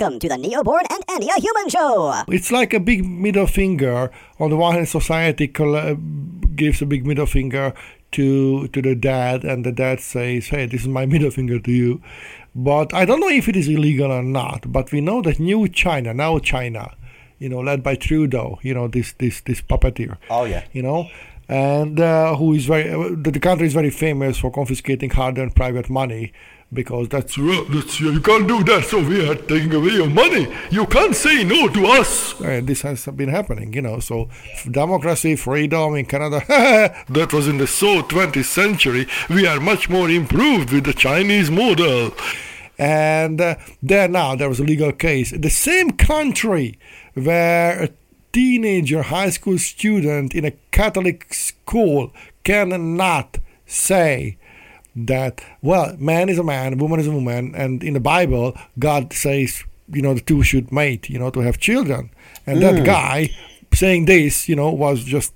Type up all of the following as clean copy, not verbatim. welcome to the Neoborn and Andia Human Show. It's like a big middle finger. On the one hand, society gives a big middle finger to the dad, and the dad says, hey, this is my middle finger to you. But I don't know if it is illegal or not, but we know that now China, led by Trudeau, this puppeteer. Oh, yeah. And who is the country is very famous for confiscating hard-earned private money, because that's you can't do that, so we are taking away your money. You can't say no to us. This has been happening, so democracy, freedom in Canada, that was in the 20th century. We are much more improved with the Chinese model. And there was a legal case. The same country where a teenager, high school student in a Catholic school cannot say that, well, man is a man, woman is a woman, and in the Bible, God says, the two should mate, to have children. And that guy saying this, was just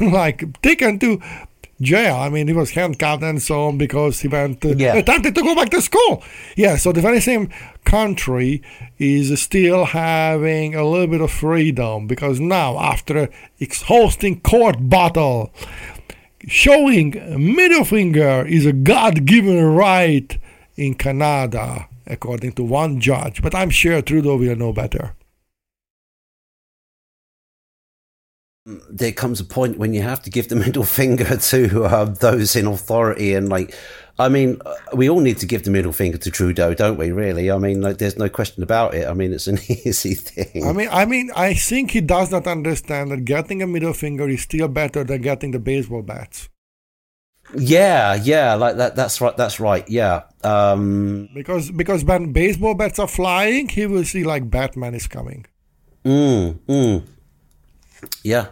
like taken to jail. I mean, he was handcuffed and so on because he attempted to go back to school. Yeah, so the very same country is still having a little bit of freedom, because now, after an exhausting court battle, showing middle finger is a God-given right in Canada, according to one judge. But I'm sure Trudeau will know better. There comes a point when you have to give the middle finger to those in authority, and we all need to give the middle finger to Trudeau, don't we? Really, there's no question about it. It's an easy thing. I think he does not understand that getting a middle finger is still better than getting the baseball bats. Yeah, like that. That's right. That's right. Yeah. Because when baseball bats are flying, he will see like Batman is coming. Yeah.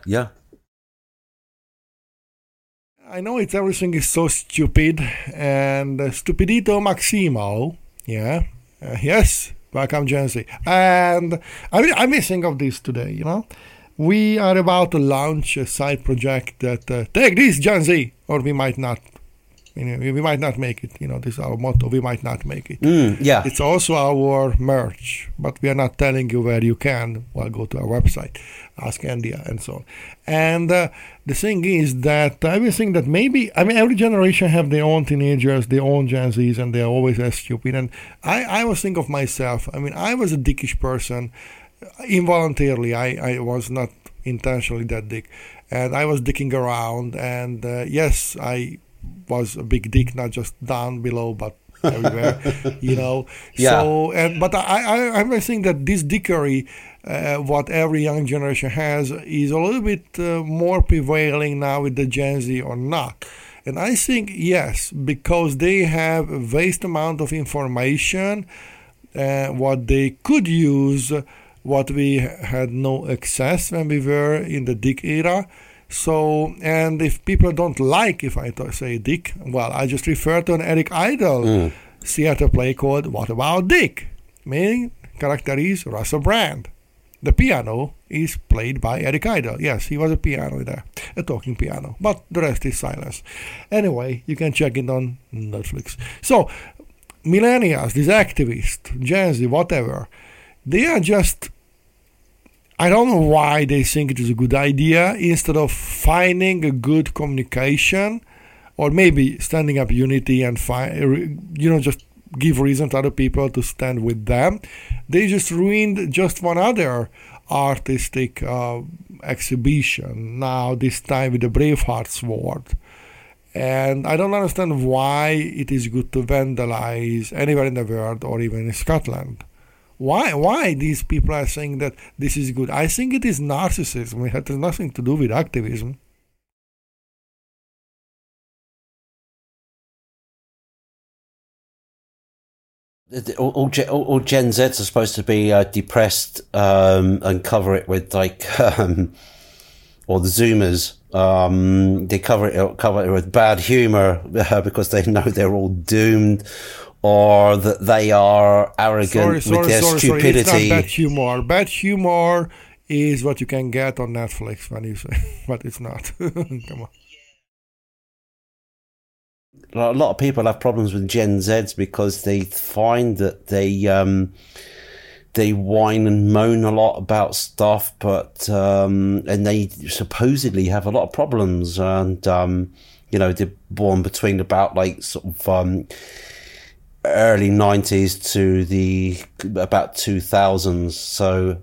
I know everything is so stupid, and stupidito maximo, yeah. Yes, welcome, Gen Z. And I'm missing of this today, We are about to launch a side project that, take this, Gen Z, or we might not. We might not make it. This is our motto, we might not make it. Yeah. It's also our merch, but we are not telling you where you can. Well, go to our website, Ask Andia, and so on. And the thing is that everything that every generation have their own teenagers, their own Gen Zs, and they're always as stupid. And I was thinking of myself, I was a dickish person. Involuntarily, I was not intentionally that dick. And I was dicking around, and yes, I was a big dick, not just down below, but everywhere, Yeah. So, but I think that this dickery, what every young generation has, is a little bit more prevailing now with the Gen Z or not. And I think yes, because they have a vast amount of information, what they could use, what we had no access when we were in the dick era. So, and if people don't like if I say dick, well, I just refer to an Eric Idle theater play called What About Dick? Main character is Russell Brand. The piano is played by Eric Idle. Yes, he was a piano there, a talking piano, but the rest is silence. Anyway, you can check it on Netflix. So, millennials, these activists, Gen Z, whatever, they are just, I don't know why they think it is a good idea, instead of finding a good communication, or maybe standing up unity and just give reason to other people to stand with them. They just ruined just one other artistic exhibition, now this time with the Braveheart Sword. And I don't understand why it is good to vandalize anywhere in the world, or even in Scotland. Why these people are saying that this is good? I think it is narcissism. It has nothing to do with activism. All Gen Zs are supposed to be depressed and cover it with or the Zoomers. They cover it with bad humor because they know they're all doomed, or that they are arrogant with their stupidity. It's not bad humor. Bad humor is what you can get on Netflix when you say, but it's not. Come on. A lot of people have problems with Gen Zs because they find that They whine and moan a lot about stuff, but and they supposedly have a lot of problems, and you know, they're born between about like sort of early 90s to the about 2000s. So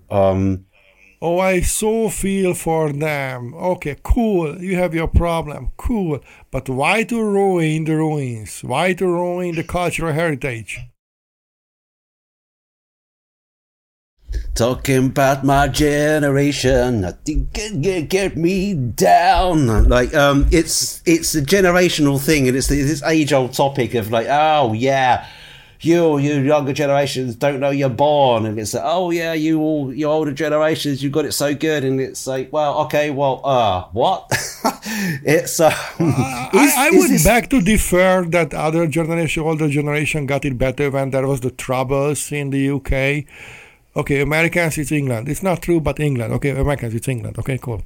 oh, I so feel for them. Okay, cool. You have your problem. Cool. But why to ruin the ruins? Why to ruin the cultural heritage? Talking about my generation, nothing can get me down. Like, it's a generational thing, and it's this age-old topic of like, oh yeah, you younger generations don't know you're born, and it's like, oh yeah, your older generations, you got it so good, and it's like, well, okay, well, what? It's I would beg to differ that other generation, older generation, got it better when there was the Troubles in the UK. Okay, Americans, it's England. It's not true, but England. Okay, Americans, it's England. Okay, cool.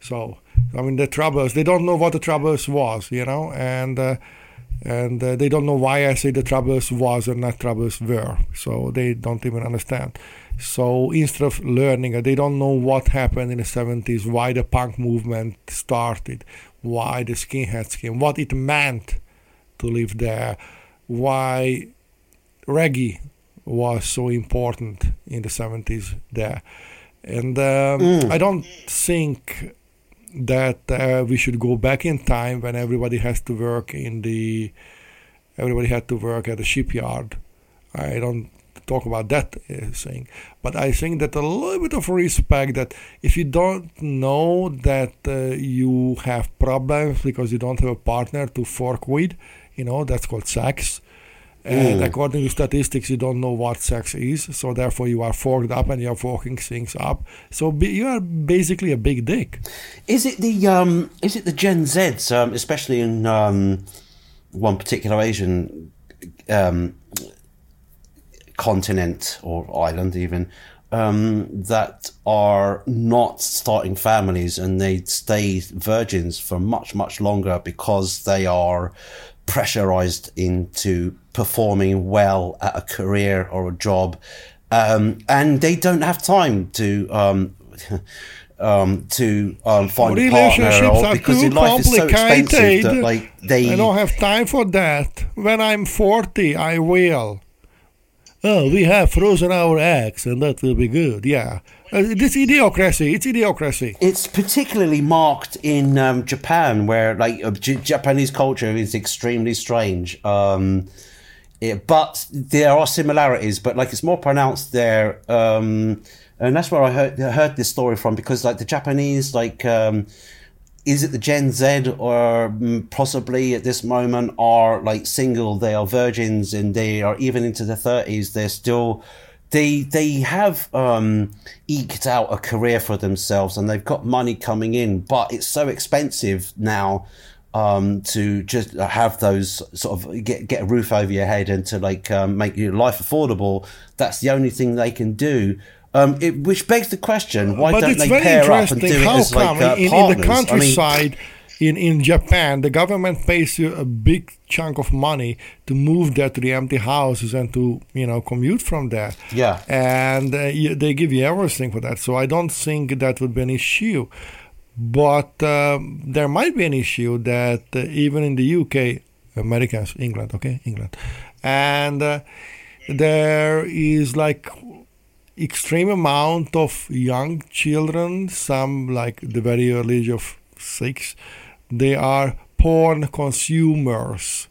So, I mean, the Troubles, they don't know what the Troubles was, you know, and they don't know why I say the Troubles was and not Troubles were. So they don't even understand. So instead of learning, they don't know what happened in the 70s, why the punk movement started, why the skinheads came, what it meant to live there, why reggae was so important in the 70s there. And I don't think that we should go back in time when everybody had to work at the shipyard. I don't talk about that thing, but I think that a little bit of respect, that if you don't know that you have problems because you don't have a partner to fork with, you know, that's called sex. And according to statistics, you don't know what sex is, so therefore you are forked up and you are forking things up. So you are basically a big dick. Is it the Gen Zs, especially in one particular Asian continent or island even, that are not starting families, and they stay virgins for much, much longer because they are pressurized into performing well at a career or a job, and they don't have time to find a partner, or because their life is so expensive that like they don't have time for that. When I'm 40, I will. Oh, we have frozen our eggs, and that will be good. Yeah, this idiocracy. It's idiocracy. It's particularly marked in Japan, where like Japanese culture is extremely strange. But there are similarities, but like it's more pronounced there, and that's where I heard this story from, because like the Japanese, like is it the Gen Z, or possibly at this moment are like single, they are virgins, and they are even into their 30s, they're still they have eked out a career for themselves, and they've got money coming in, but it's so expensive now. To just have those sort of get a roof over your head, and to like make your life affordable, that's the only thing they can do. Which begs the question: why don't they pair up and do it as like partners? In the countryside, in Japan, the government pays you a big chunk of money to move there to the empty houses and to commute from there. Yeah, and they give you everything for that. So I don't think that would be an issue. But there might be an issue that even in the UK, Americans, England, okay, England, and there is like extreme amount of young children, some like the very early age of 6, they are porn consumers.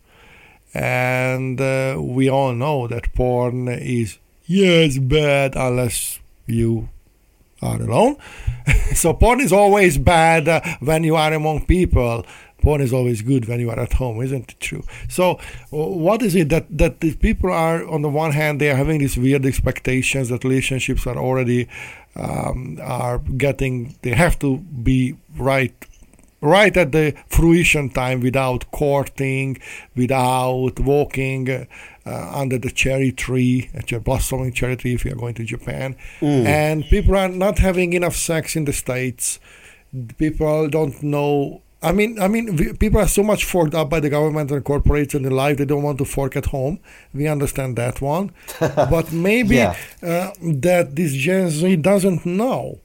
And we all know that porn is, yes, bad unless you are alone. So porn is always bad when you are among people. Porn is always good when you are at home, isn't it true? So what is it that these people are, on the one hand, they are having these weird expectations that relationships are already they have to be right at the fruition time, without courting, without walking under the cherry tree, a blossoming cherry tree if you're going to Japan. And people are not having enough sex in the States. People don't know I mean, people are so much forked up by the government and corporations in life, they don't want to fork at home. We understand that one. But maybe that this Gen Z doesn't know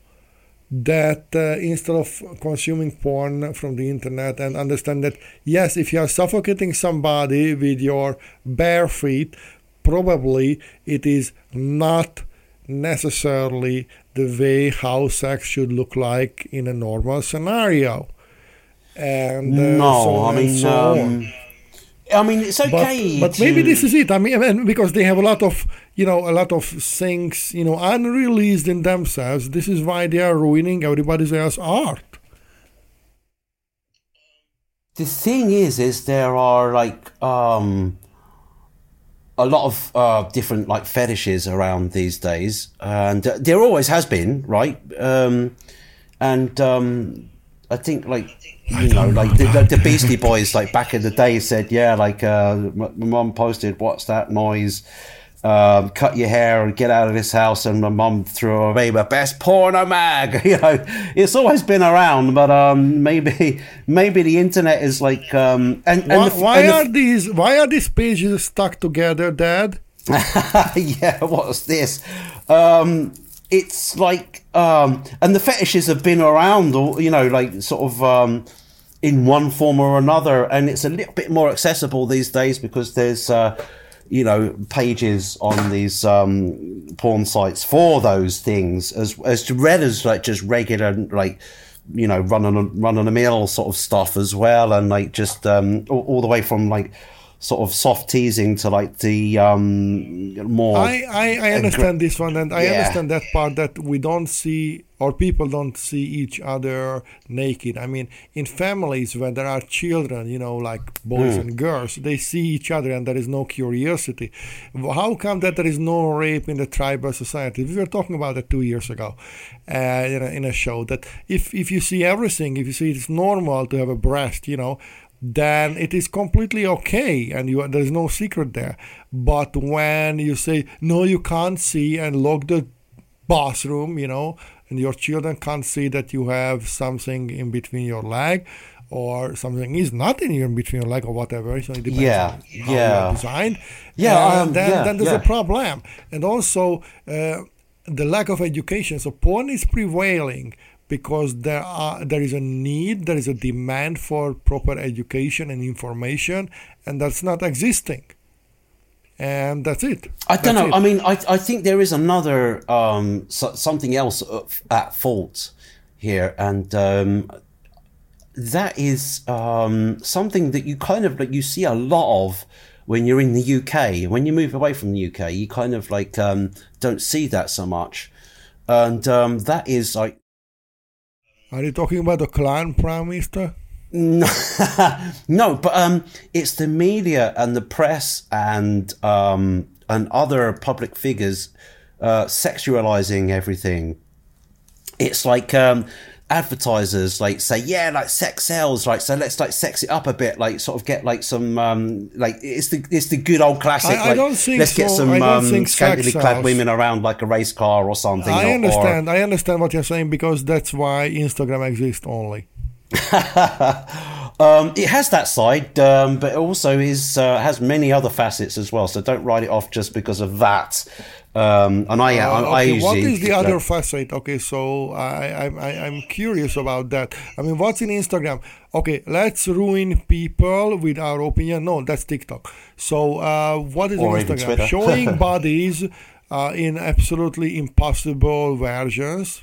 that instead of consuming porn from the internet and understand that, yes, if you are suffocating somebody with your bare feet, probably it is not necessarily the way how sex should look like in a normal scenario. And it's okay, but maybe this is it. I mean, because they have a lot of things unreleased in themselves. This is why they are ruining everybody else's art. The thing is there are a lot of different fetishes around these days, and there always has been, right? I think the Beastie Boys back in the day said, my mum posted, what's that noise? Cut your hair and get out of this house, and my mum threw away my best porno mag. It's always been around, but maybe the internet is why are these pages stuck together, Dad? What's this? It's and the fetishes have been around, in one form or another, and it's a little bit more accessible these days because there's, pages on these porn sites for those things, as well as just regular run-on-the-mill sort of stuff as well, and all the way from sort of soft teasing to the more... I understand this one, and I understand that part, that we don't see, or people don't see each other naked. I mean, in families when there are children, boys and girls, they see each other and there is no curiosity. How come that there is no rape in the tribal society? We were talking about that 2 years ago in a show, that if you see everything, if you see it's normal to have a breast, then it is completely okay, and there's no secret there. But when you say, no, you can't see, and lock the bathroom, and your children can't see that you have something in between your leg, or something is not in between your leg, or whatever, so it depends on how you're designed. Then there's a problem. And also, the lack of education. So porn is prevailing, because there is a need, there is a demand for proper education and information, and that's not existing. And that's it. I don't know. I mean, I think there is another something else at fault here, and that is something that you kind of you see a lot of when you're in the UK. When you move away from the UK, you kind of don't see that so much, and that is . Are you talking about the Klan Prime Minister? No, no, but it's the media and the press and other public figures sexualizing everything. It's advertisers say, sex sells, so let's sex it up a bit, sort of get some it's the good old classic. I don't think let's get some scantily clad women around a race car or something. I understand what you're saying, because that's why Instagram exists only. It has that side, but it also has many other facets as well. So don't write it off just because of that. What is the other facet? Okay, so I'm curious about that. I mean, what's in Instagram? Okay, let's ruin people with our opinion. No, that's TikTok. So what is in Instagram? Showing bodies in absolutely impossible versions.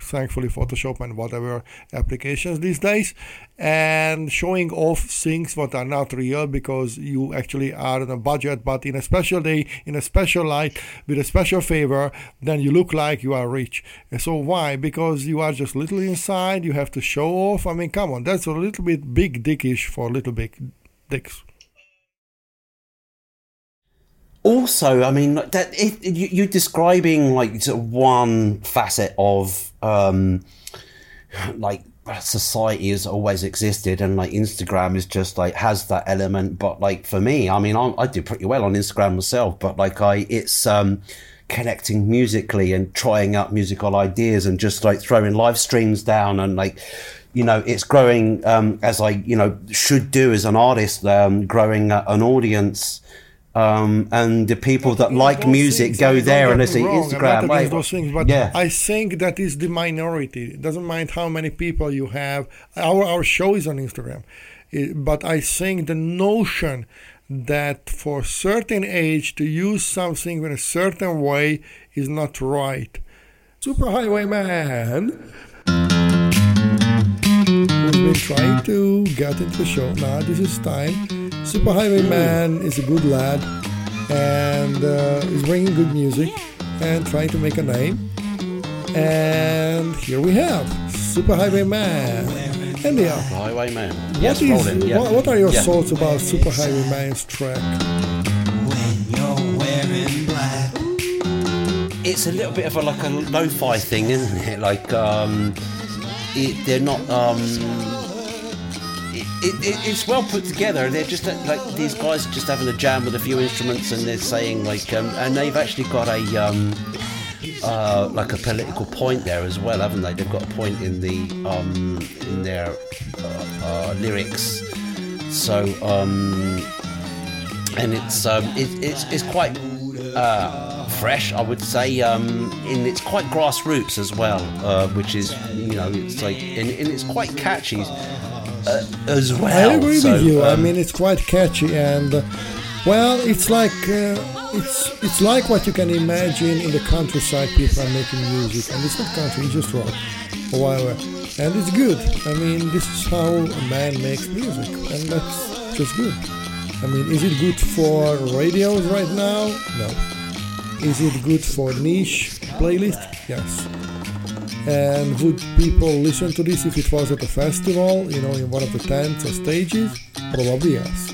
Thankfully, Photoshop and whatever applications these days, and showing off things that are not real, because you actually are on a budget, but in a special day, in a special light, with a special favor, then you look like you are rich. And so why? Because you are just little inside, you have to show off. I mean, come on, that's a little bit big dickish for little big dicks. Also, I mean, that you're describing sort of one facet of society has always existed, and Instagram is just has that element. But for me, I mean, I do pretty well on Instagram myself. But it's connecting musically and trying out musical ideas, and just throwing live streams down and you know, it's growing as I, you know, should do as an artist, growing an audience. And the people that like music go there and they see Instagram. I'm not against those things, but yeah. I think that is the minority. It doesn't mind how many people you have. Our show is on Instagram. But I think the notion that for a certain age to use something in a certain way is not right. Superhighway Man has been trying to get into the show. Now this is time. Superhighway Man is a good lad and is bringing good music and trying to make a name. And here we have Superhighway Man. Andia. Superhighway Man. Yes, what are your thoughts about Superhighway Man's track? When you're wearing black. It's a little bit of a lo-fi thing, isn't it? Like, they're not... It's well put together. They're just like these guys just having a jam with a few instruments, and they're saying like, and they've actually got a like a political point there as well, haven't they? They've got a point in the in their lyrics. So and it's quite fresh, I would say, and it's quite grassroots as well, which is, you know, it's like and it's quite catchy. As well. I agree with you. I mean, it's quite catchy, and well, it's like it's like what you can imagine in the countryside. People are making music, and it's not country; it's just rock or whatever, and it's good. I mean, this is how a man makes music, and that's just good. I mean, is it good for radios right now? No. Is it good for niche playlist? Yes. And would people listen to this if it was at a festival, you know, in one of the tents or stages? Probably yes.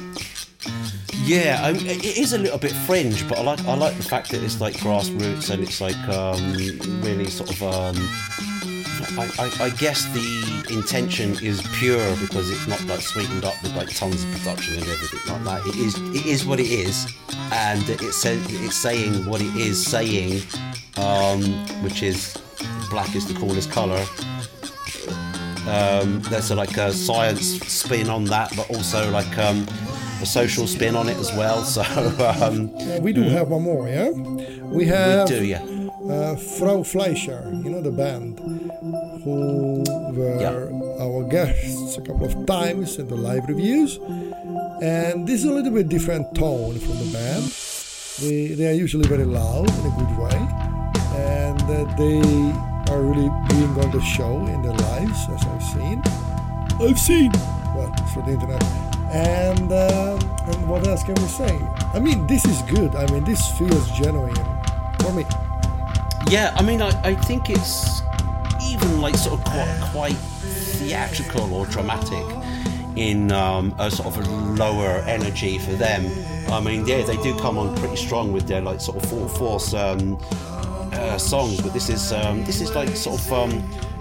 Yeah, it is a little bit fringe, but I like the fact that it's like grassroots and it's like really sort of. I guess the intention is pure because it's not like sweetened up with like tons of production and everything like that. It is what it is, and it's saying what it is saying, which is. Black is the coolest colour. There's a science spin on that, but also like a social spin on it as well. So we do have one more, yeah. We have Frau Fleischer, you know, the band who were our guests a couple of times in the live reviews, and this is a little bit different tone from the band. They are usually very loud in a good way. And they are really being on the show in their lives, as I've seen. Well, through the internet. And what else can we say? I mean, this is good. I mean, this feels genuine for me. Yeah, I mean, I think it's even like sort of quite theatrical or dramatic in a sort of a lower energy for them. I mean, yeah, they do come on pretty strong with their like sort of full force. Songs, but this is like sort of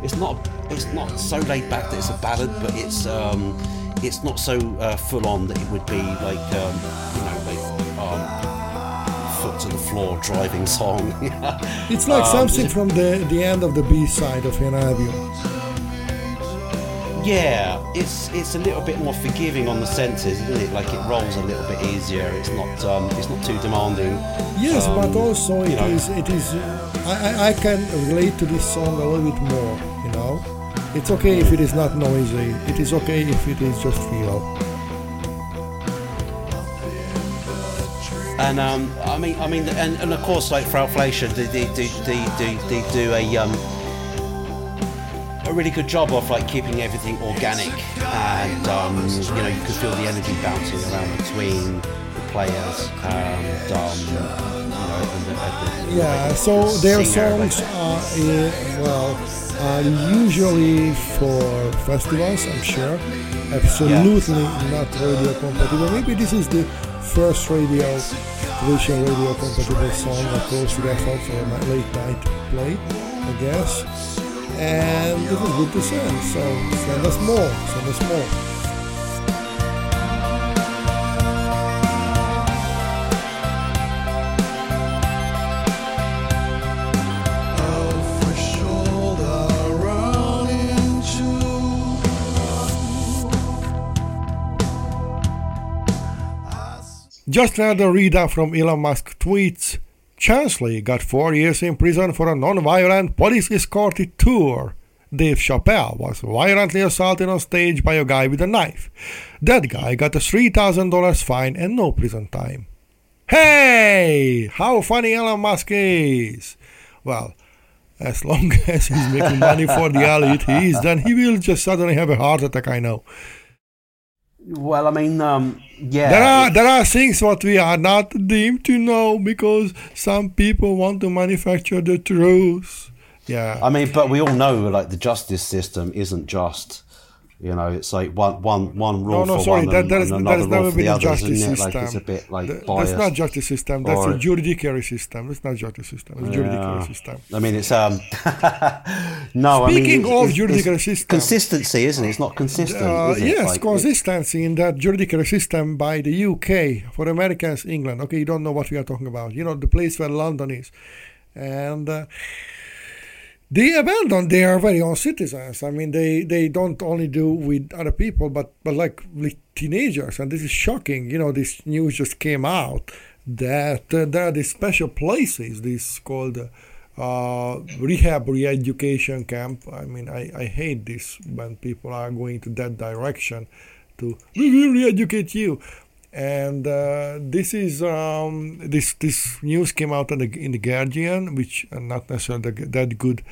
it's not so laid back that it's a ballad, but it's not so full on that it would be like foot to the floor driving song. It's like something from the end of the B side of an album. Yeah, it's a little bit more forgiving on the senses, isn't it? Like it rolls a little bit easier. It's not too demanding. Yes, but also it is. I can relate to this song a little bit more. You know, it's okay if it is not noisy. It is okay if it is just real. And I mean, and of course, like Frau Fleischer, they do a really good job of like keeping everything organic, and you can feel the energy bouncing around between the players and so their songs are usually for festivals, I'm sure, absolutely not radio compatible. Maybe this is the first radio compatible song, of course, therefore for a late night play, I guess. And it was good to send, so send us more. Just another readout from Elon Musk tweets. Chansley got 4 years in prison for a non-violent police-escorted tour. Dave Chappelle was violently assaulted on stage by a guy with a knife. That guy got a $3,000 fine and no prison time. Hey! How funny Elon Musk is! Well, as long as he's making money for the elite he is, then he will just suddenly have a heart attack, I know. Well, I mean, yeah. There are things what we are not deemed to know because some people want to manufacture the truth. Yeah. I mean, but we all know, like, the justice system isn't just, you know, it's like one rule for one and another rule for the others, isn't it? Like, it's a bit, like, biased. That's not justice system. That's a judiciary system. It's not justice system. It's judiciary system. I mean, it's... no, speaking of judiciary system... Consistency, isn't it? It's not consistent, is it? Yes, like, consistency in that judiciary system by the UK, for Americans, England. Okay, you don't know what we are talking about. You know, the place where London is. And... they abandon their very own citizens. I mean, they don't only do with other people, but like with teenagers. And this is shocking. You know, this news just came out that there are these special places, these called rehab, re-education camp. I mean, I hate this when people are going to that direction to we will re-educate you. And this is this news came out in the Guardian, which not necessarily that good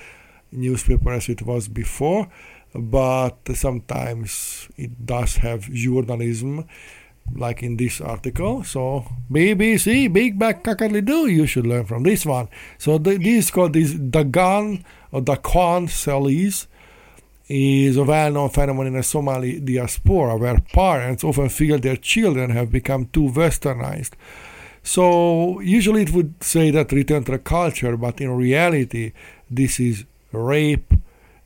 newspaper as it was before, but sometimes it does have journalism, like in this article. So BBC, Big Back Cockadoo, you should learn from this one. So this is called this Dhaqan or Dhaqan Celis. Is a well-known phenomenon in the Somali diaspora where parents often feel their children have become too westernized. So usually it would say that return to the culture, but in reality this is rape,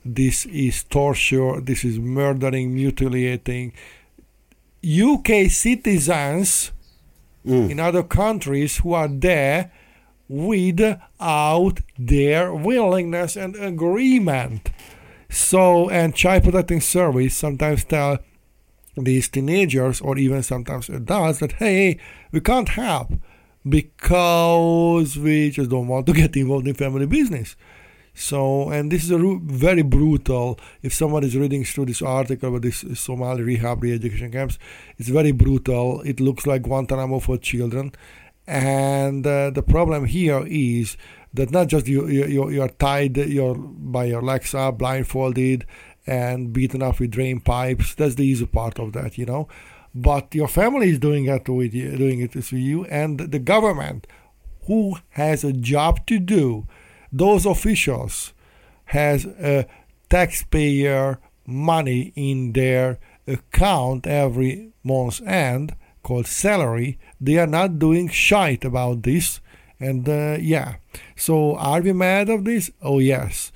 this is torture, this is murdering, mutilating. UK citizens in other countries who are there without their willingness and agreement. So, and Child Protective Service sometimes tell these teenagers or even sometimes adults that, hey, we can't help because we just don't want to get involved in family business. So, and this is a very brutal, if someone is reading through this article about this Somali rehab re-education camps, it's very brutal. It looks like Guantanamo for children. And the problem here is that not just you are tied by your legs up, blindfolded, and beaten up with drain pipes. That's the easy part of that, you know. But your family is doing it with you, and the government, who has a job to do, those officials has taxpayer money in their account every month's end, called salary. They are not doing shite about this. And so are we mad of this? Oh yes.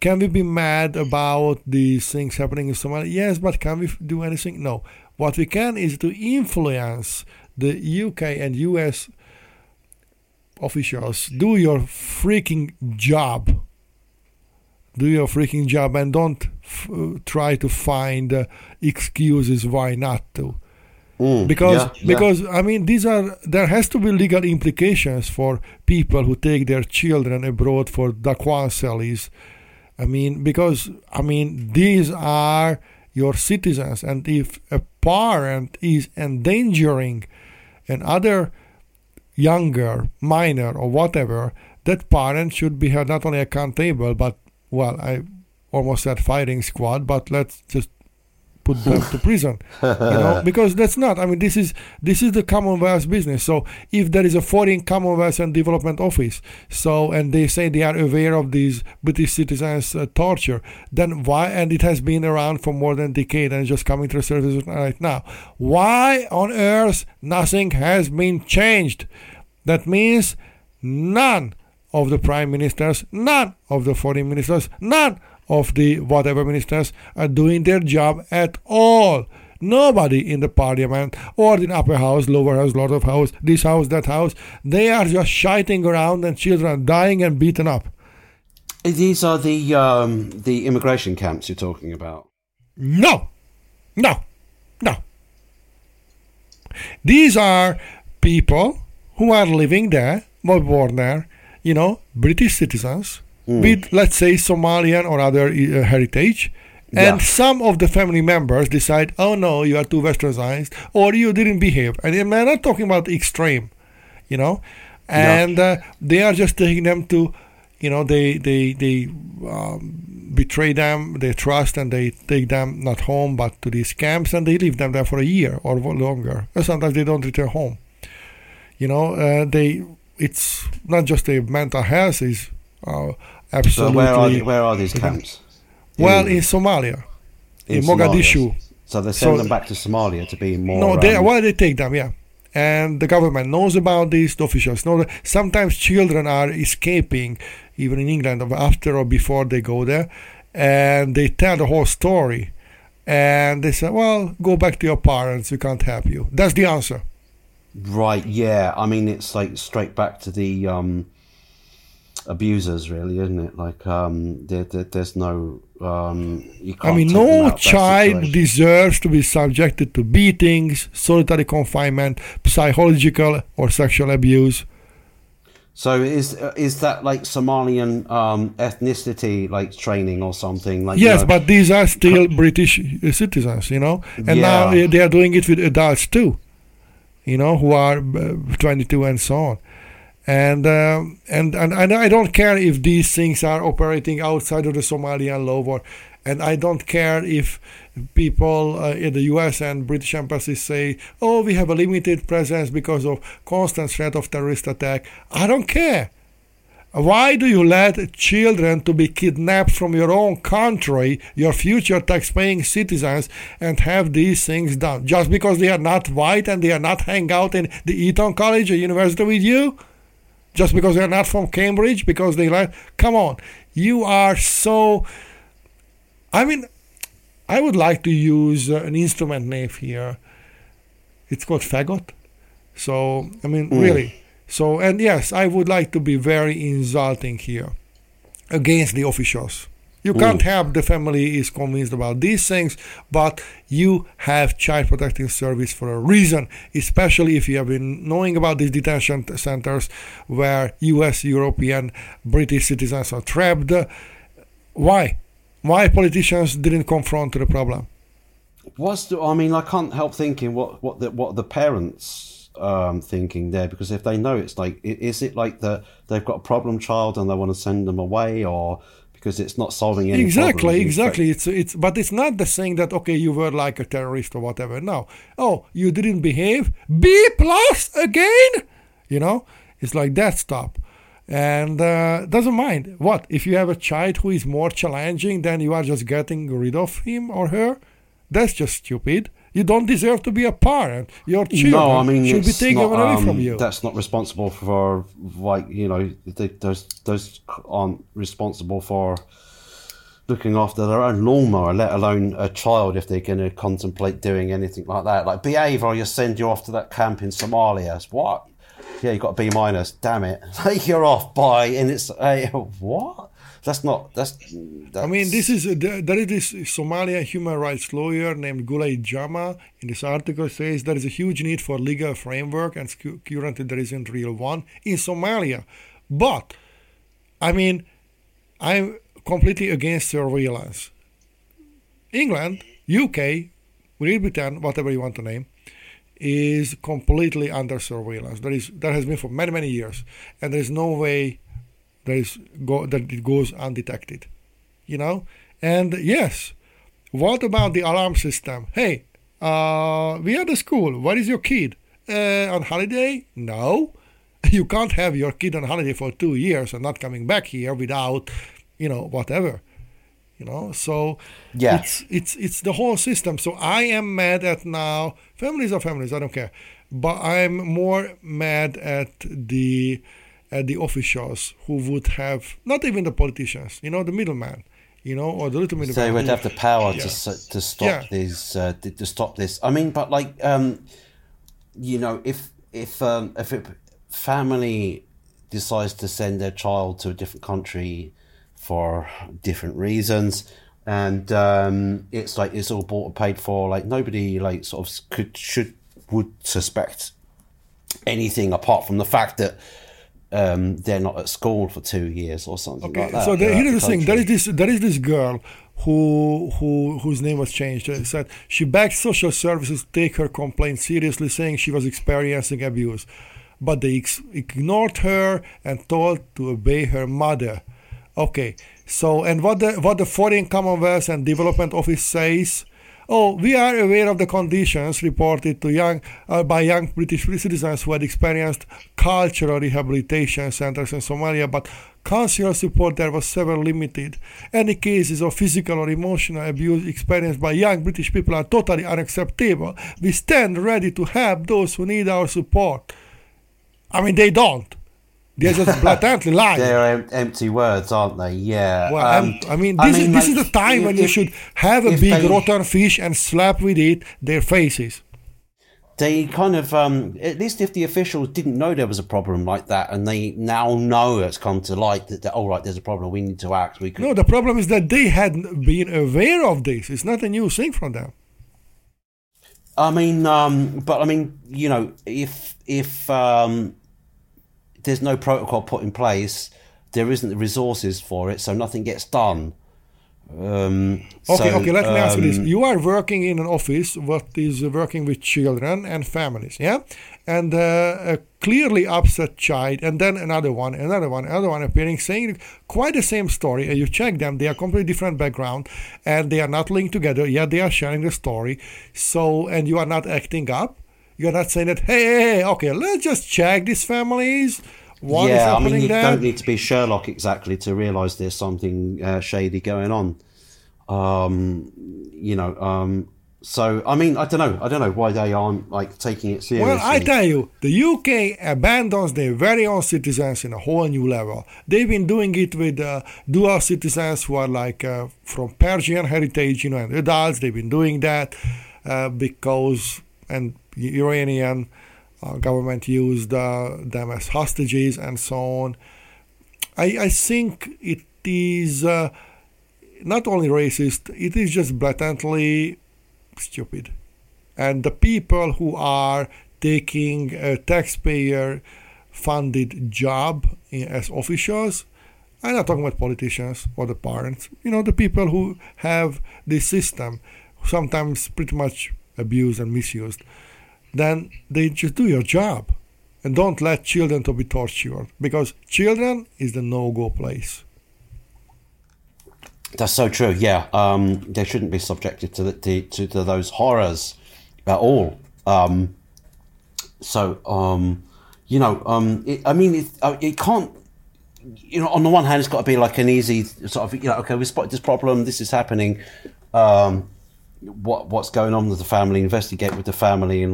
Can we be mad about these things happening in Somalia? Yes, but can we do anything? No. What we can is to influence the UK and US officials. Do your freaking job. Do your freaking job and don't try to find excuses why not to. Because I mean, there has to be legal implications for people who take their children abroad for Dhaqan Celis. Because these are your citizens, and if a parent is endangering another younger, minor, or whatever, that parent should be held not only accountable, but, well, I almost said firing squad, but let's just put them to prison, you know, because that's not. I mean, this is the Commonwealth's business. So if there is a Foreign Commonwealth and Development Office, and they say they are aware of these British citizens' torture, then why? And it has been around for more than a decade and just coming to the surface right now. Why on earth nothing has been changed? That means none of the prime ministers, none of the foreign ministers, none of the whatever ministers are doing their job at all. Nobody in the parliament or in upper house, lower house, lot of house, this house, that house. They are just shiting around and children are dying and beaten up. These are the immigration camps you're talking about? No. These are people who are living there, were born there, you know, British citizens with, let's say, Somalian or other heritage. And some of the family members decide, oh, no, you are too westernized or you didn't behave. And I'm not talking about extreme, you know. And they are just taking them to, you know, they betray them, they trust, and they take them not home but to these camps, and they leave them there for a year or longer. And sometimes they don't return home. You know, it's not just a mental health is absolutely. So where are these camps? Well, in Somalia, in Mogadishu. So they send them back to Somalia to be more... No, they take them, yeah. And the government knows about this, the officials know that. Sometimes children are escaping, even in England, after or before they go there, and they tell the whole story. And they say, well, go back to your parents, we can't help you. That's the answer. Right, yeah. I mean, it's like straight back to the abusers, really, isn't it? Like, there's no... no child deserves to be subjected to beatings, solitary confinement, psychological or sexual abuse. So is that like Somalian ethnicity like training or something? Like, yes, you know, but these are still British citizens, you know, and now they are doing it with adults too, you know, who are 22 and so on. And I don't care if these things are operating outside of the Somalian law, and I don't care if people in the US and British embassies say, oh, we have a limited presence because of constant threat of terrorist attack. I don't care. Why do you let children to be kidnapped from your own country, your future tax-paying citizens, and have these things done? Just because they are not white and they are not hang out in the Eton College or university with you? Just because they're not from Cambridge, because they like... Come on. You are so... I mean, I would like to use an instrument name here. It's called faggot. So, I mean, really. So, and yes, I would like to be very insulting here against the officials. You can't help the family is convinced about these things, but you have Child Protective Service for a reason, especially if you have been knowing about these detention centers where US, European, British citizens are trapped. Why? Why politicians didn't confront the problem? I can't help thinking what the parents thinking there, because if they know it's like, is it like that they've got a problem child and they want to send them away, or... Because it's not solving any problem. Exactly. But it's not the thing that, okay, you were like a terrorist or whatever. No. Oh, you didn't behave. B+ again? You know? It's like that stop. And doesn't mind. What? If you have a child who is more challenging, then you are just getting rid of him or her? That's just stupid. You don't deserve to be a parent. Your children should be taken away from you. That's not responsible for, like, you know, those aren't responsible for looking after their own lawnmower, let alone a child, if they're going to contemplate doing anything like that. Like, behave or you send you off to that camp in Somalia. What? Yeah, you got a B-, damn it. You're off, bye. And it's a, what? That's... I mean, there is this Somalian human rights lawyer named Gulay Jama. In this article says there is a huge need for legal framework, and currently there isn't real one in Somalia. But, I mean, I'm completely against surveillance. England, UK, Great Britain, whatever you want to name, is completely under surveillance. There has been for many, many years, and there is no way... that it goes undetected, you know? And yes, what about the alarm system? Hey, we are the school. Where is your kid? On holiday? No. You can't have your kid on holiday for 2 years and not coming back here without, you know, whatever. You know, so yeah. It's the whole system. So I am mad at now. Families are families, I don't care. But I'm more mad at the officials who would have, not even the politicians, you know, the middleman, you know, or the little middleman. So they would have the power to stop these, to stop this. I mean, but like, you know, if a family decides to send their child to a different country for different reasons, and it's like it's all bought and paid for, like nobody like sort of could should would suspect anything apart from the fact that they're not at school for 2 years or something like that. So here's the thing: there is this girl whose name was changed. It said she begged social services to take her complaint seriously, saying she was experiencing abuse, but they ignored her and told to obey her mother. Okay, so and what the Foreign Commonwealth and Development Office says. Oh, we are aware of the conditions reported to by young British citizens who had experienced cultural rehabilitation centers in Somalia, but consular support there was severe limited. Any cases of physical or emotional abuse experienced by young British people are totally unacceptable. We stand ready to help those who need our support. I mean, they don't. They're just blatantly lying. They're empty words, aren't they? Yeah. Well, this is the time when you should have a big rotten fish and slap with it their faces. They kind of, at least if the officials didn't know there was a problem like that, and they now know it's come to light that all right, there's a problem, we need to act. No, the problem is that they hadn't been aware of this. It's not a new thing from them. I mean, if there's no protocol put in place, there isn't the resources for it, so nothing gets done. Let me ask you this. You are working in an office that is working with children and families, yeah? And a clearly upset child, and then another one appearing, saying quite the same story, and you check them, they are completely different background, and they are not linked together, yet they are sharing the story, and you are not acting up. You're not saying that, hey, let's just check these families. You don't need to be Sherlock exactly to realise there's something shady going on. I don't know why they aren't like taking it seriously. Well, I tell you, the UK abandons their very own citizens in a whole new level. They've been doing it with dual citizens who are like from Persian heritage, and adults. They've been doing that because Iranian government used them as hostages and so on. I think it is not only racist, it is just blatantly stupid. And the people who are taking a taxpayer-funded job as officials, I'm not talking about politicians or the parents, the people who have this system, sometimes pretty much abused and misused, then they just do your job and don't let children to be tortured, because children is the no-go place. That's so true, yeah. They shouldn't be subjected to those horrors at all. It can't, on the one hand, it's got to be like an easy sort of, we spotted this problem, this is happening, what's going on with the family, investigate with the family, and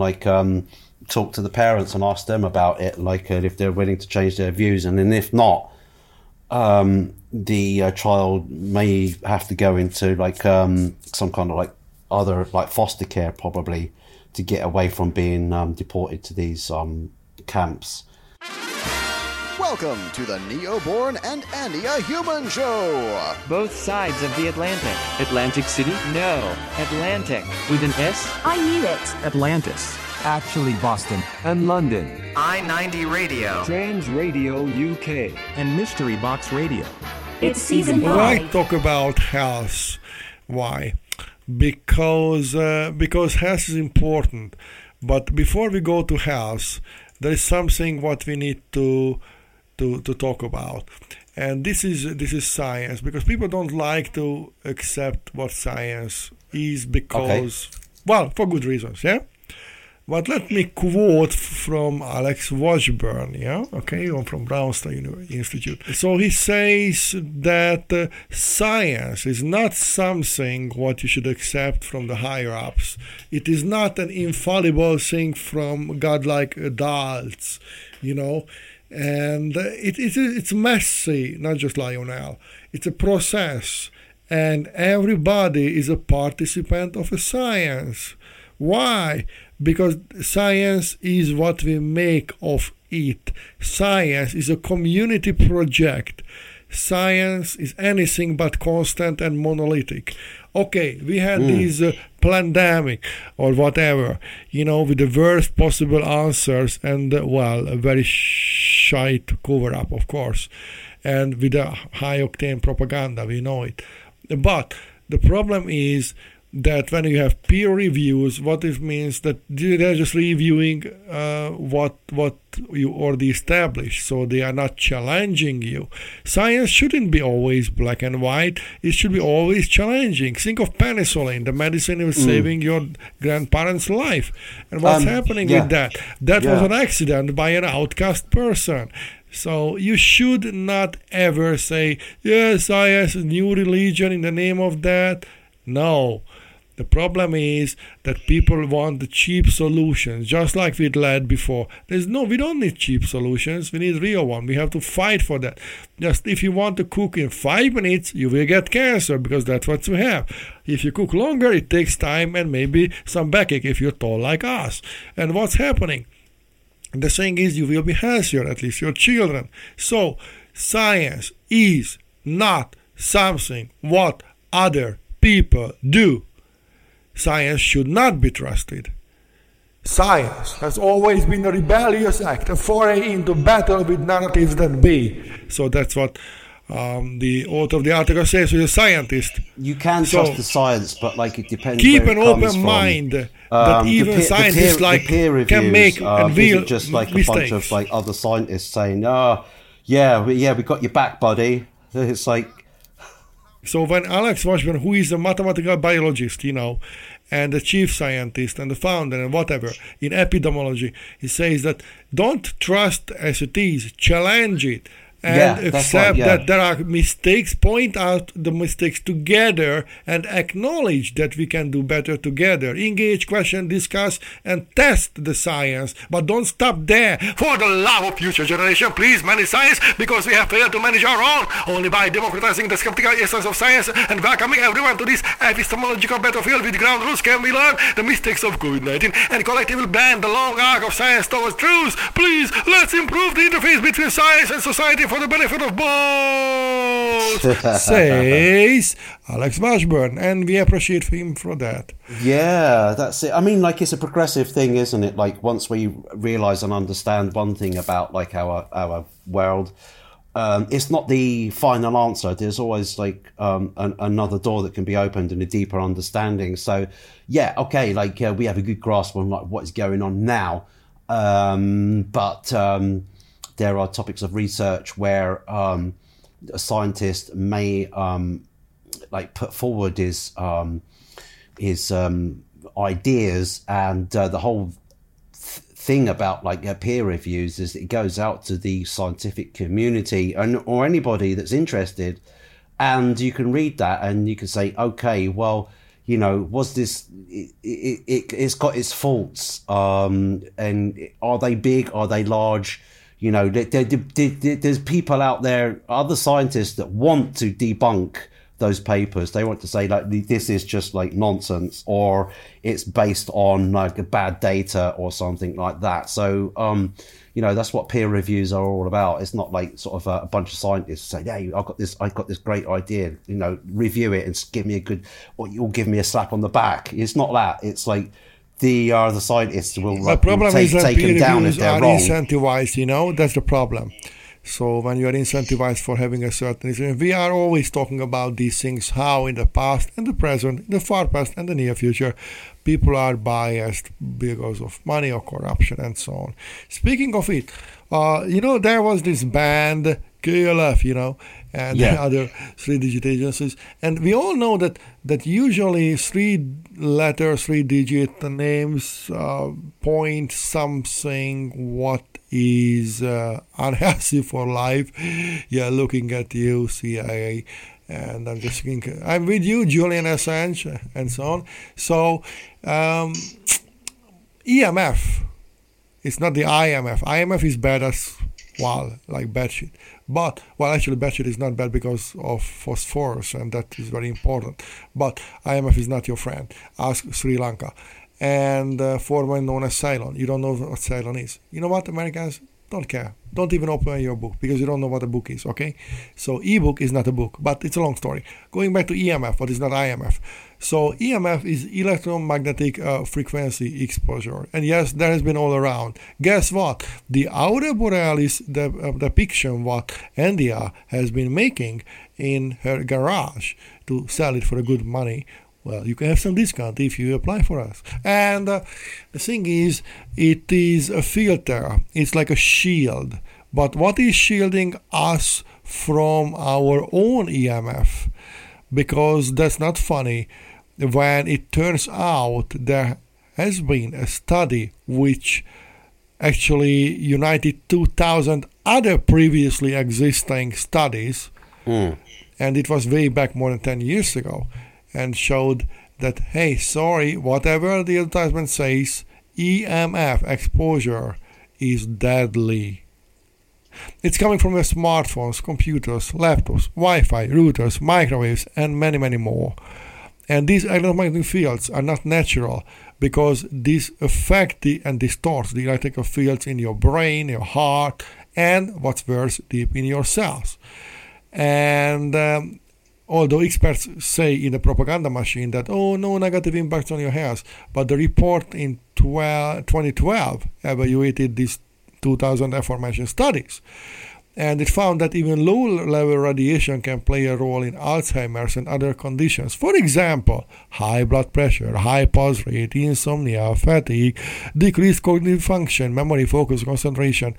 talk to the parents and ask them about it, if they're willing to change their views, and then if not, the child may have to go into some kind of other foster care, probably, to get away from being deported to these camps. Welcome to the Neoborn and Andia Human Show. Both sides of the Atlantic. Atlantic City? No. Atlantic. With an S? I knew it. Atlantis. Actually Boston. And London. I-90 Radio. Trans Radio UK. And Mystery Box Radio. It's season 5. Why talk about health? Why? Because health is important. But before we go to health, there is something what we need to talk about, and this is science, because people don't like to accept what science is for good reasons, yeah. But let me quote from Alex Washburn, from Brownstone Institute. So he says that science is not something what you should accept from the higher ups. It is not an infallible thing from godlike adults, And it's messy, not just Lionel. It's a process, and everybody is a participant of a science. Why? Because science is what we make of it. Science is a community project. science is anything but constant and monolithic. Okay, we had this pandemic or whatever, you know, with the worst possible answers and, well, a very shite cover-up, of course, and with a high-octane propaganda, we know it. But the problem is that when you have peer reviews, what it means that they're just reviewing what you already established, so they are not challenging you. Science shouldn't be always black and white. It should be always challenging. Think of penicillin, the medicine was saving your grandparents' life. And what's happening with that? That was an accident by an outcast person. So you should not ever say, yes, science is new religion in the name of that. No. The problem is that people want the cheap solutions, just like we'd led before. We don't need cheap solutions. We need real one. We have to fight for that. Just if you want to cook in 5 minutes, you will get cancer because that's what you have. If you cook longer, it takes time and maybe some backache if you're tall like us. And what's happening? The thing is you will be healthier, at least your children. So science is not something what other people do. Science should not be trusted. Science has always been a rebellious act, a foray into battle with narratives that be. So that's what the author of the article says with a scientist. You can trust the science, but like it depends. Keep an open mind that even scientists can make and will just like mistakes. A bunch of like other scientists saying, we got your back, buddy. It's like. So when Alex Washburn, who is a mathematical biologist, you know, and the chief scientist and the founder and whatever, in epidemiology, he says that don't trust as it is, challenge it, and accept that there are mistakes, point out the mistakes together and acknowledge that we can do better together. Engage, question, discuss, and test the science, but don't stop there. For the love of future generation, please manage science, because we have failed to manage our own. Only by democratizing the skeptical essence of science and welcoming everyone to this epistemological battlefield with ground rules can we learn the mistakes of COVID-19 and collectively bend the long arc of science towards truth. Please, let's improve the interface between science and society for the benefit of both, says Alex Washburn, and we appreciate him for that. Yeah, that's it. I mean, like, it's a progressive thing, isn't it? Like, once we realise and understand one thing about, like, our world, it's not the final answer. There's always, like, another door that can be opened and a deeper understanding. So, yeah, okay, like, we have a good grasp on, like, what is going on now, but there are topics of research where a scientist may put forward his ideas, and the whole thing about like peer reviews is it goes out to the scientific community and or anybody that's interested, and you can read that and you can say, okay, well, you know, was this? It's got its faults, and are they big? Are they large? You know, there's people out there, other scientists that want to debunk those papers. They want to say, like, this is just like nonsense, or it's based on like bad data or something like that. So, you know, that's what peer reviews are all about. It's not like sort of a bunch of scientists say, hey, I've got this great idea, you know, review it and give me a good, or you'll give me a slap on the back. It's not that. It's like, the scientists will take them down if they're wrong. Incentivized, you know, that's the problem. So when you are incentivized for having a certain reason, we are always talking about these things, how in the past and the present, the far past and the near future, people are biased because of money or corruption and so on. Speaking of it, you know, there was this band, KLF, you know, and other three-digit agencies. And we all know that usually three-letter, three-digit names point something what is unhealthy for life. Yeah, looking at you, CIA, and I'm just thinking, I'm with you, Julian Assange, and so on. So, IMF, it's not the IMF. IMF is bad as well, like bad shit. But, well, actually, bad shit is not bad because of phosphorus, and that is very important. But IMF is not your friend. Ask Sri Lanka. And formerly known as Ceylon. You don't know what Ceylon is. You know what, Americans? Don't care. Don't even open your book because you don't know what a book is, okay? So ebook is not a book, but it's a long story. Going back to EMF, but it's not IMF. So EMF is electromagnetic frequency exposure. And yes, that has been all around. Guess what? The Aurora Borealis depiction what Andia has been making in her garage to sell it for a good money. Well, you can have some discount if you apply for us. And the thing is, it is a filter. It's like a shield. But what is shielding us from our own EMF? Because that's not funny. When it turns out there has been a study which actually united 2,000 other previously existing studies. And it was way back more than 10 years ago. And showed that, hey, sorry, whatever the advertisement says, EMF exposure is deadly. It's coming from your smartphones, computers, laptops, Wi-Fi, routers, microwaves, and many, many more. And these electromagnetic fields are not natural because these affect and distort the electrical fields in your brain, your heart, and what's worse, deep in your cells. And although experts say in the propaganda machine that, oh, no negative impacts on your health, but the report in 2012 evaluated these 2,000 aforementioned studies. And it found that even low-level radiation can play a role in Alzheimer's and other conditions. For example, high blood pressure, high pulse rate, insomnia, fatigue, decreased cognitive function, memory, focus, concentration.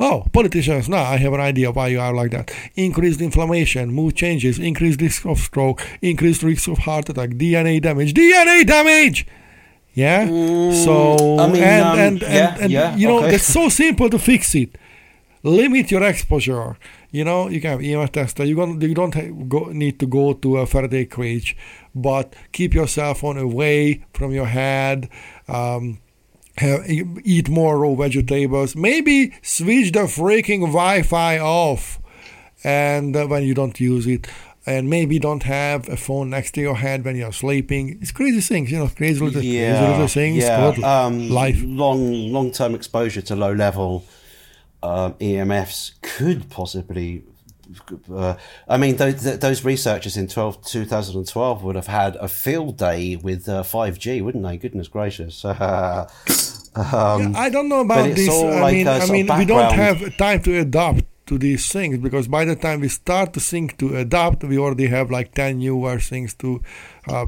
Oh, politicians, now I have an idea why you are like that. Increased inflammation, mood changes, increased risk of stroke, increased risk of heart attack, DNA damage! Yeah? So, I mean, and it's so simple to fix it. Limit your exposure. You know, you can have EMF tester. You don't need to go to a Faraday cage, but keep your cell phone away from your head. Eat more raw vegetables. Maybe switch the freaking Wi-Fi off, and when you don't use it, and maybe don't have a phone next to your head when you're sleeping. It's crazy things, you know. Crazy little things. Yeah. Life. Long-term exposure to low-level EMFs could possibly. Those researchers in 2012 would have had a field day with 5G, wouldn't they? Goodness gracious. I don't know about this. We don't have time to adapt to these things because by the time we start to think to adapt, we already have like 10 newer things to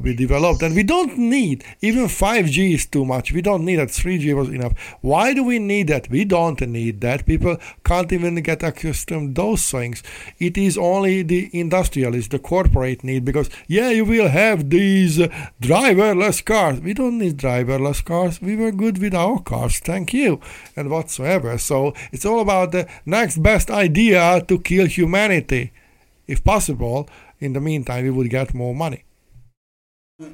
be developed. And we don't need, even 5G is too much. We don't need that. 3G was enough. Why do we need that? We don't need that. People can't even get accustomed to those things. It is only the industrialists, the corporate need because, yeah, you will have these driverless cars. We don't need driverless cars. We were good with our cars. Thank you. And whatsoever. So it's all about the next best idea to kill humanity. If possible, in the meantime, we would get more money.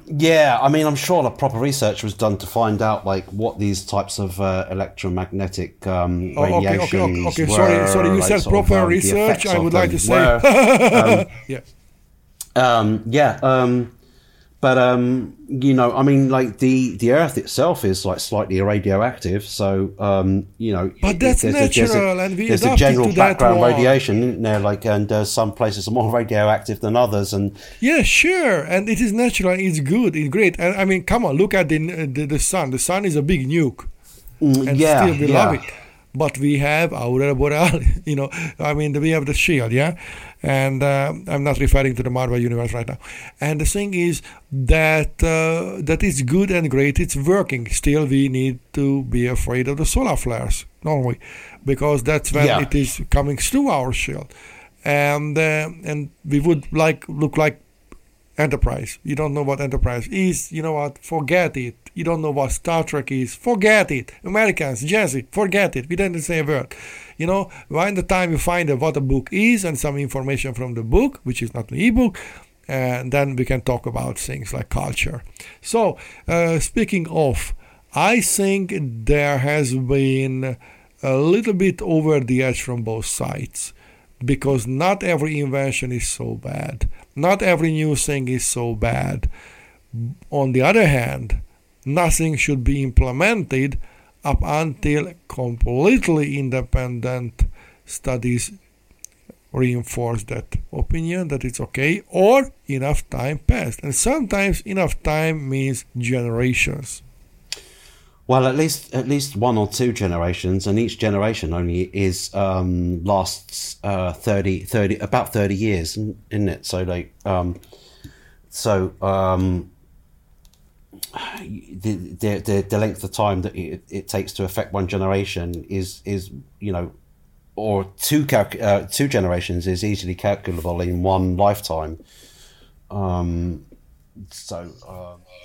Yeah, I mean, I'm sure the proper research was done to find out like what these types of electromagnetic radiations were. Sorry, you said proper research. I would like to say, the Earth itself is like slightly radioactive, so But that's natural, and we adapted to that. There's a general background radiation, isn't there? Some places are more radioactive than others, and yeah, sure, and it is natural, it's good, it's great. And I mean, come on, look at the sun. The sun is a big nuke, and still we love it. But we have Aurora Borealis, we have the shield, and I'm not referring to the Marvel universe right now. And the thing is that that is good and great, it's working. Still, we need to be afraid of the solar flares, don't we? Because that's when it is coming through our shield, and we would look like Enterprise. You don't know what Enterprise is. You know what? Forget it. You don't know what Star Trek is. Forget it. Americans, Gen Z, forget it. We didn't say a word. You know, by the time you find out what a book is and some information from the book, which is not an e-book, and then we can talk about things like culture. So, speaking of, I think there has been a little bit over the edge from both sides because not every invention is so bad. Not every new thing is so bad. On the other hand, nothing should be implemented up until completely independent studies reinforce that opinion that it's okay, or enough time passed. And sometimes enough time means generations. Well, at least one or two generations, and each generation only is lasts 30 years, isn't it? So like the length of time that it takes to affect one generation is you know, or two generations is easily calculable in one lifetime.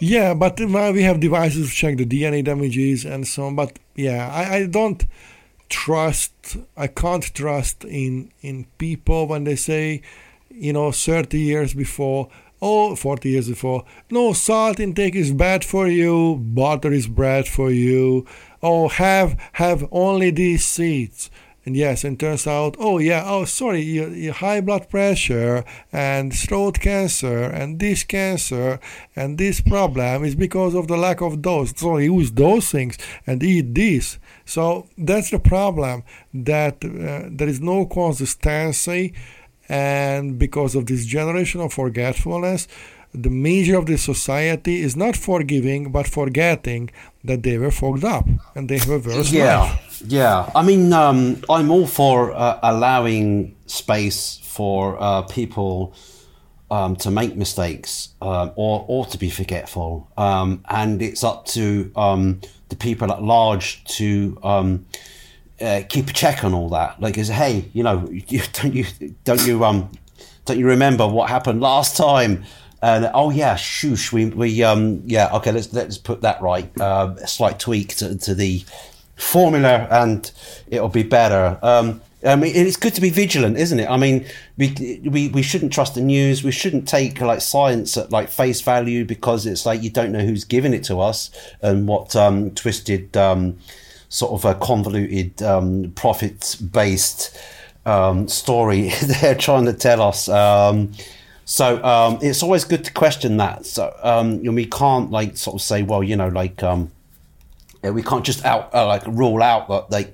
Yeah, but we have devices to check the DNA damages and so on. But yeah, I don't trust. I can't trust in people when they say, you know, 30 years before, 40 years before, no, salt intake is bad for you, butter is bad for you, have only these seeds. And yes, and turns out, your high blood pressure and throat cancer and this cancer and this problem is because of the lack of those. So use those things and eat this. So that's the problem, that there is no consistency, and because of this generational forgetfulness, the measure of the society is not forgiving, but forgetting that they were fucked up and they have a worse life. Yeah. I mean, I'm all for allowing space for people to make mistakes or to be forgetful. And it's up to the people at large to keep a check on all that. Like, hey, you know, don't you remember what happened last time? And let's put that right. A slight tweak to the formula, and it'll be better. I mean, it's good to be vigilant, isn't it? I mean, we shouldn't trust the news. We shouldn't take like science at like face value, because it's like you don't know who's giving it to us and what twisted sort of a convoluted profit-based story they're trying to tell us. So it's always good to question that. So and we can't like sort of say, well, you know, like we can't just rule out that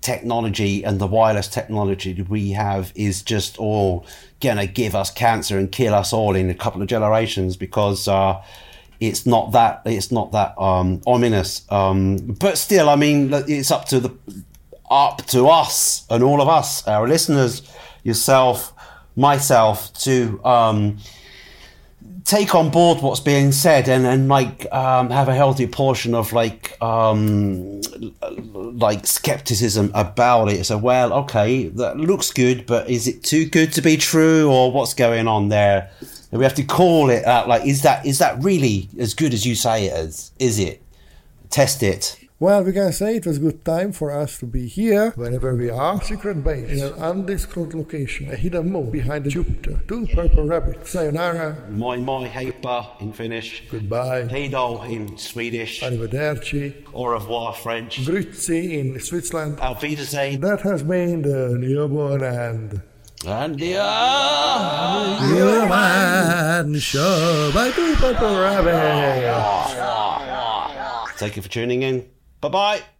technology and the wireless technology that we have is just all gonna give us cancer and kill us all in a couple of generations, because it's not that ominous. But still, I mean, it's up to us and all of us, our listeners, yourself, myself, to take on board what's being said and like have a healthy portion of like skepticism about it. So, well, okay, that looks good, but is it too good to be true, or what's going on there? And we have to call it out. Like, is that really as good as you say it is? Is it? Test it. Well, we can say it was a good time for us to be here. Whenever we are, secret base in an undisclosed location, a hidden moon behind the Jupiter, two purple rabbits. Sayonara. Moi heippa in Finnish. Goodbye. Hejdå in Swedish. Arrivederci. Au revoir French. Grüezi in Switzerland. Auf Wiedersehen. That has been the Neoborn and Andia Human Show by two purple rabbits. Thank you for tuning in. Bye-bye.